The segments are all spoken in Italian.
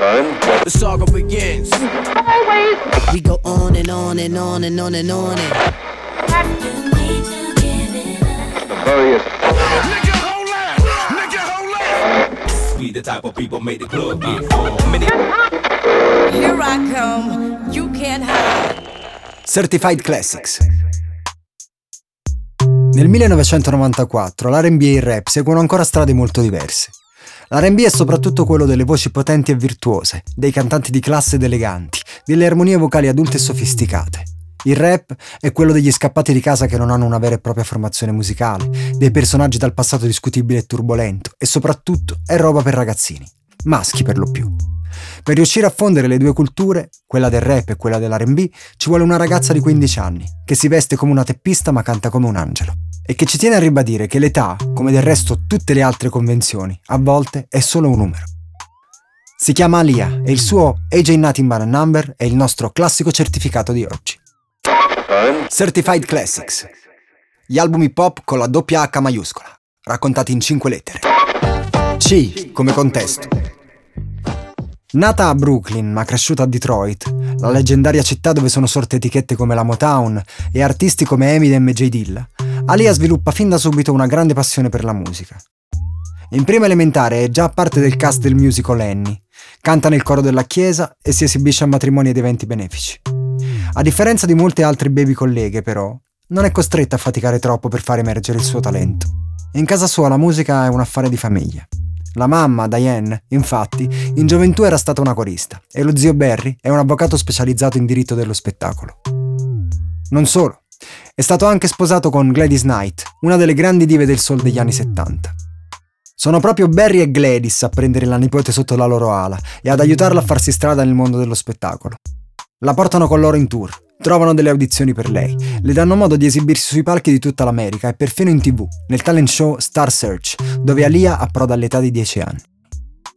time. The saga begins. Always. We go on and on and on and on and on and. The various. Nigga, hold up! Nigga, hold up! We the type of people made the club get full. Here I come, you can't hide. Certified Classics. Nel 1994 l'R&B e il rap seguono ancora strade molto diverse. L'R&B è soprattutto quello delle voci potenti e virtuose, dei cantanti di classe ed eleganti, delle armonie vocali adulte e sofisticate. Il rap è quello degli scappati di casa che non hanno una vera e propria formazione musicale, dei personaggi dal passato discutibile e turbolento, e soprattutto è roba per ragazzini, maschi per lo più. Per riuscire a fondere le due culture, quella del rap e quella dell'R&B, ci vuole una ragazza di 15 anni, che si veste come una teppista ma canta come un angelo. E che ci tiene a ribadire che l'età, come del resto tutte le altre convenzioni, a volte è solo un numero. Si chiama Aaliyah e il suo AJ Nothing But a Number è il nostro classico certificato di oggi. Certified Classics. Gli album hip hop con la doppia H maiuscola, raccontati in 5 lettere. C come contesto. Nata a Brooklyn ma cresciuta a Detroit, la leggendaria città dove sono sorte etichette come la Motown e artisti come Eminem e J. Dilla, Aaliyah sviluppa fin da subito una grande passione per la musica. In prima elementare è già parte del cast del musical Annie, canta nel coro della chiesa e si esibisce a matrimoni ed eventi benefici. A differenza di molte altre baby colleghe, però, non è costretta a faticare troppo per far emergere il suo talento. In casa sua la musica è un affare di famiglia. La mamma, Diane, infatti, in gioventù era stata una corista e lo zio Barry è un avvocato specializzato in diritto dello spettacolo. Non solo, è stato anche sposato con Gladys Knight, una delle grandi dive del soul degli anni 70. Sono proprio Barry e Gladys a prendere la nipote sotto la loro ala e ad aiutarla a farsi strada nel mondo dello spettacolo. La portano con loro in tour, trovano delle audizioni per lei, le danno modo di esibirsi sui palchi di tutta l'America e perfino in TV, nel talent show Star Search, dove Aaliyah approda all'età di 10 anni.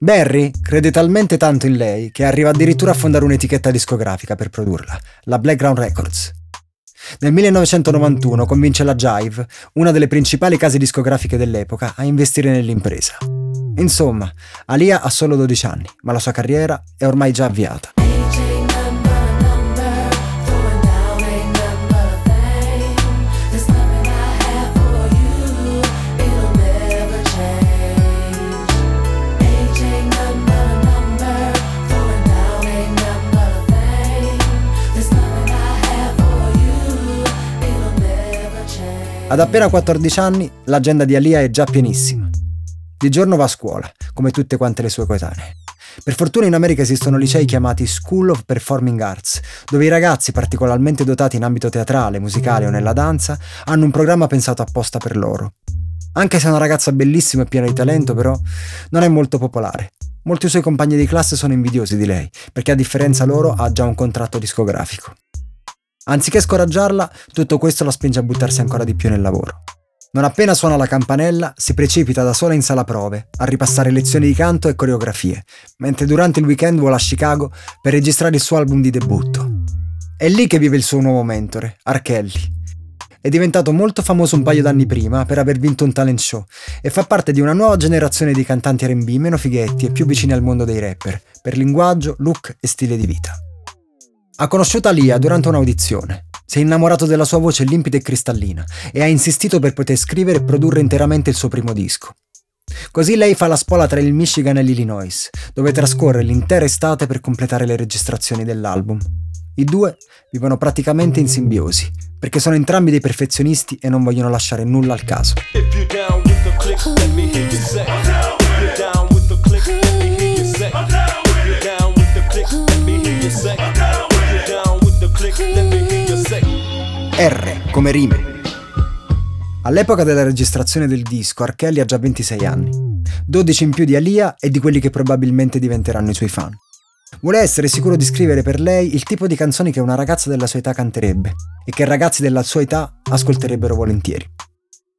Barry crede talmente tanto in lei che arriva addirittura a fondare un'etichetta discografica per produrla, la Blackground Records. Nel 1991 convince la Jive, una delle principali case discografiche dell'epoca, a investire nell'impresa. Insomma, Aaliyah ha solo 12 anni, ma la sua carriera è ormai già avviata. Ad appena 14 anni, l'agenda di Aaliyah è già pienissima. Di giorno va a scuola, come tutte quante le sue coetanee. Per fortuna in America esistono licei chiamati School of Performing Arts, dove i ragazzi particolarmente dotati in ambito teatrale, musicale o nella danza hanno un programma pensato apposta per loro. Anche se è una ragazza bellissima e piena di talento, però, non è molto popolare. Molti suoi compagni di classe sono invidiosi di lei, perché a differenza loro ha già un contratto discografico. Anziché scoraggiarla, tutto questo la spinge a buttarsi ancora di più nel lavoro. Non appena suona la campanella, si precipita da sola in sala prove, a ripassare lezioni di canto e coreografie, mentre durante il weekend vola a Chicago per registrare il suo album di debutto. È lì che vive il suo nuovo mentore, R. Kelly. È diventato molto famoso un paio d'anni prima per aver vinto un talent show e fa parte di una nuova generazione di cantanti R&B meno fighetti e più vicini al mondo dei rapper, per linguaggio, look e stile di vita. Ha conosciuto Aaliyah durante un'audizione, si è innamorato della sua voce limpida e cristallina e ha insistito per poter scrivere e produrre interamente il suo primo disco. Così lei fa la spola tra il Michigan e l'Illinois, dove trascorre l'intera estate per completare le registrazioni dell'album. I due vivono praticamente in simbiosi, perché sono entrambi dei perfezionisti e non vogliono lasciare nulla al caso. R come rime. All'epoca della registrazione del disco, R. Kelly ha già 26 anni, 12 in più di Aaliyah e di quelli che probabilmente diventeranno i suoi fan. Vuole essere sicuro di scrivere per lei il tipo di canzoni che una ragazza della sua età canterebbe e che ragazzi della sua età ascolterebbero volentieri.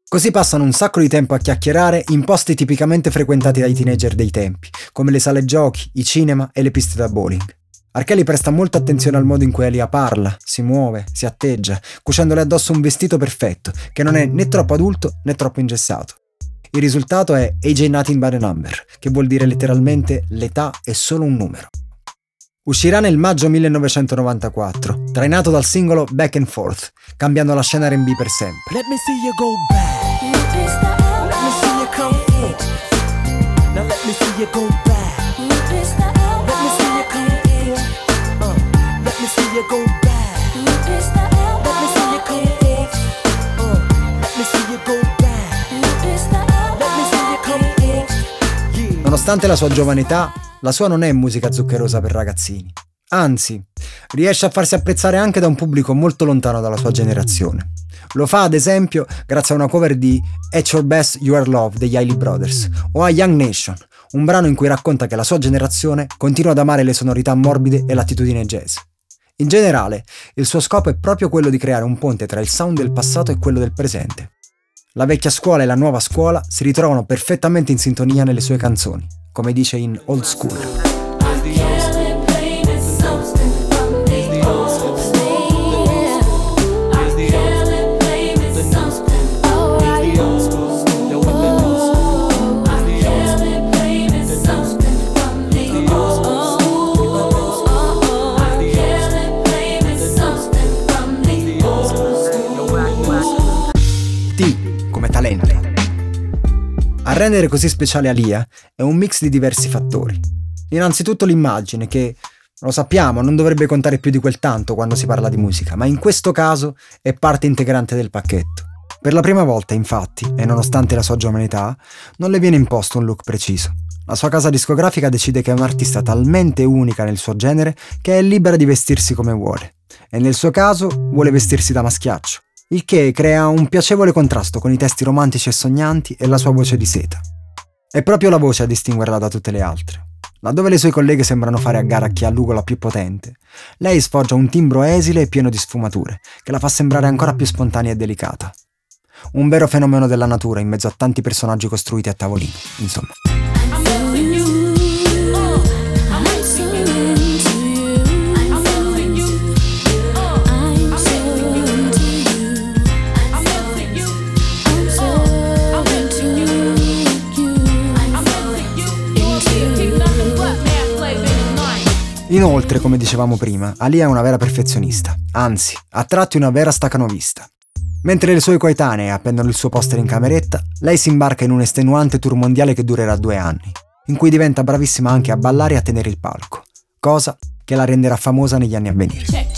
Così passano un sacco di tempo a chiacchierare in posti tipicamente frequentati dai teenager dei tempi, come le sale giochi, i cinema e le piste da bowling. R. Kelly presta molta attenzione al modo in cui Aaliyah parla, si muove, si atteggia, cucendole addosso un vestito perfetto, che non è né troppo adulto né troppo ingessato. Il risultato è Age Ain't Nothing But a Number, che vuol dire letteralmente l'età è solo un numero. Uscirà nel maggio 1994, trainato dal singolo Back and Forth, cambiando la scena R&B per sempre. Let me see you go back. Let me see you come forth. Now let me see you go back. Let me see you come forth. Let me see you go back. Let me see you come forth. Let me see you go back. Let me see you come forth. Yeah. Nonostante la sua giovane età, la sua non è musica zuccherosa per ragazzini. Anzi, riesce a farsi apprezzare anche da un pubblico molto lontano dalla sua generazione. Lo fa, ad esempio, grazie a una cover di At Your Best You Are Love degli Isley Brothers o a Young Nation, un brano in cui racconta che la sua generazione continua ad amare le sonorità morbide e l'attitudine jazz. In generale, il suo scopo è proprio quello di creare un ponte tra il sound del passato e quello del presente. La vecchia scuola e la nuova scuola si ritrovano perfettamente in sintonia nelle sue canzoni, come dice in Old School. A rendere così speciale Aaliyah è un mix di diversi fattori. Innanzitutto l'immagine, che, lo sappiamo, non dovrebbe contare più di quel tanto quando si parla di musica, ma in questo caso è parte integrante del pacchetto. Per la prima volta, infatti, e nonostante la sua giovane età, non le viene imposto un look preciso. La sua casa discografica decide che è un'artista talmente unica nel suo genere che è libera di vestirsi come vuole. E nel suo caso vuole vestirsi da maschiaccio, il che crea un piacevole contrasto con i testi romantici e sognanti e la sua voce di seta. È proprio la voce a distinguerla da tutte le altre. Laddove le sue colleghe sembrano fare a gara a chi ha l'ugola più potente, lei sfoggia un timbro esile e pieno di sfumature, che la fa sembrare ancora più spontanea e delicata. Un vero fenomeno della natura in mezzo a tanti personaggi costruiti a tavolino, insomma. Inoltre, come dicevamo prima, Aaliyah è una vera perfezionista, anzi, a tratti una vera staccanovista. Mentre le sue coetanee appendono il suo poster in cameretta, lei si imbarca in un estenuante tour mondiale che durerà 2 anni, in cui diventa bravissima anche a ballare e a tenere il palco, cosa che la renderà famosa negli anni a venire.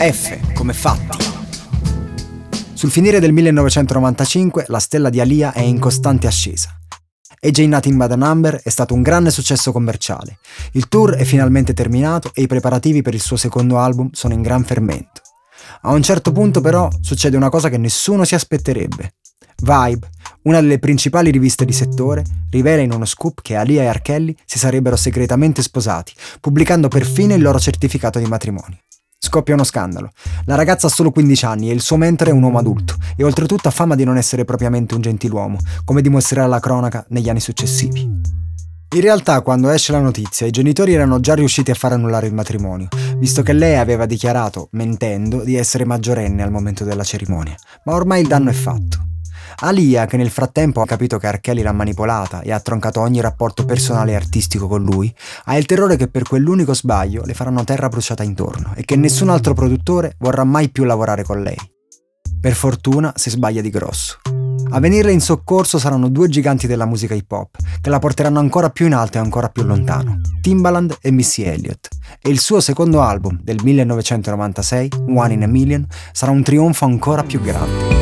F come fatti. Sul finire del 1995 la stella di Aaliyah è in costante ascesa. Age Ain't Nothing But a Number è stato un grande successo commerciale. Il tour è finalmente terminato e i preparativi per il suo secondo album sono in gran fermento. A un certo punto però succede una cosa che nessuno si aspetterebbe. Vibe, una delle principali riviste di settore, rivela in uno scoop che Aaliyah e R. Kelly si sarebbero segretamente sposati, pubblicando perfino il loro certificato di matrimonio. Scoppia uno scandalo. La ragazza ha solo 15 anni e il suo mentore è un uomo adulto e oltretutto ha fama di non essere propriamente un gentiluomo, come dimostrerà la cronaca negli anni successivi. In realtà, quando esce la notizia, i genitori erano già riusciti a far annullare il matrimonio, visto che lei aveva dichiarato, mentendo, di essere maggiorenne al momento della cerimonia, ma ormai il danno è fatto. Aaliyah, che nel frattempo ha capito che R. Kelly l'ha manipolata e ha troncato ogni rapporto personale e artistico con lui, ha il terrore che per quell'unico sbaglio le faranno terra bruciata intorno e che nessun altro produttore vorrà mai più lavorare con lei. Per fortuna si sbaglia di grosso. A venirle in soccorso saranno 2 giganti della musica hip hop, che la porteranno ancora più in alto e ancora più lontano, Timbaland e Missy Elliott, e il suo secondo album del 1996, One in a Million, sarà un trionfo ancora più grande.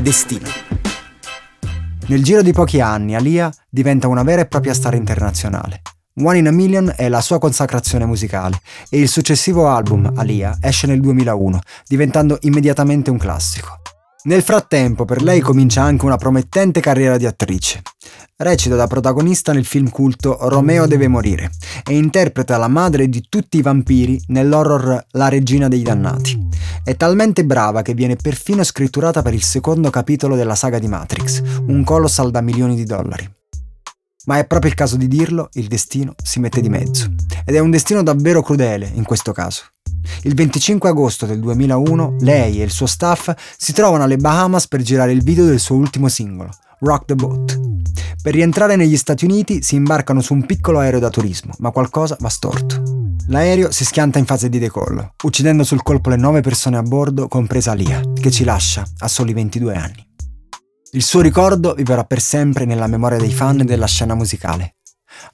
Destino. Nel giro di pochi anni Aaliyah diventa una vera e propria star internazionale. One in a Million è la sua consacrazione musicale e il successivo album, Aaliyah, esce nel 2001, diventando immediatamente un classico. Nel frattempo per lei comincia anche una promettente carriera di attrice. Recita da protagonista nel film culto Romeo deve morire e interpreta la madre di tutti i vampiri nell'horror La Regina dei Dannati. È talmente brava che viene perfino scritturata per il secondo capitolo della saga di Matrix, un colossal da $1.000.000. Ma è proprio il caso di dirlo, il destino si mette di mezzo. Ed è un destino davvero crudele in questo caso. Il 25 agosto del 2001 lei e il suo staff si trovano alle Bahamas per girare il video del suo ultimo singolo, Rock the Boat. Per rientrare negli Stati Uniti si imbarcano su un piccolo aereo da turismo, ma qualcosa va storto. L'aereo si schianta in fase di decollo, uccidendo sul colpo le 9 persone a bordo, compresa Aaliyah, che ci lascia a soli 22 anni. Il suo ricordo vivrà per sempre nella memoria dei fan della scena musicale.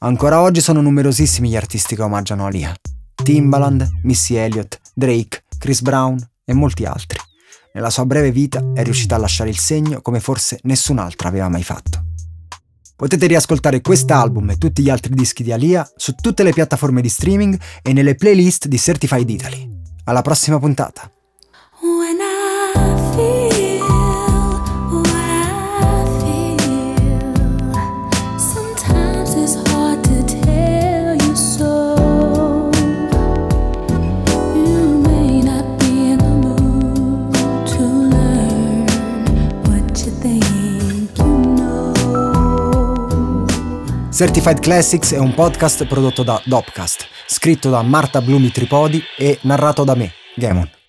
Ancora oggi sono numerosissimi gli artisti che omaggiano Aaliyah. Timbaland, Missy Elliott, Drake, Chris Brown e molti altri. Nella sua breve vita è riuscita a lasciare il segno come forse nessun'altra aveva mai fatto. Potete riascoltare quest'album e tutti gli altri dischi di Aaliyah su tutte le piattaforme di streaming e nelle playlist di Certified Italy. Alla prossima puntata! Certified Classics è un podcast prodotto da Dopcast, scritto da Marta Blumi Tripodi e narrato da me, Gamon.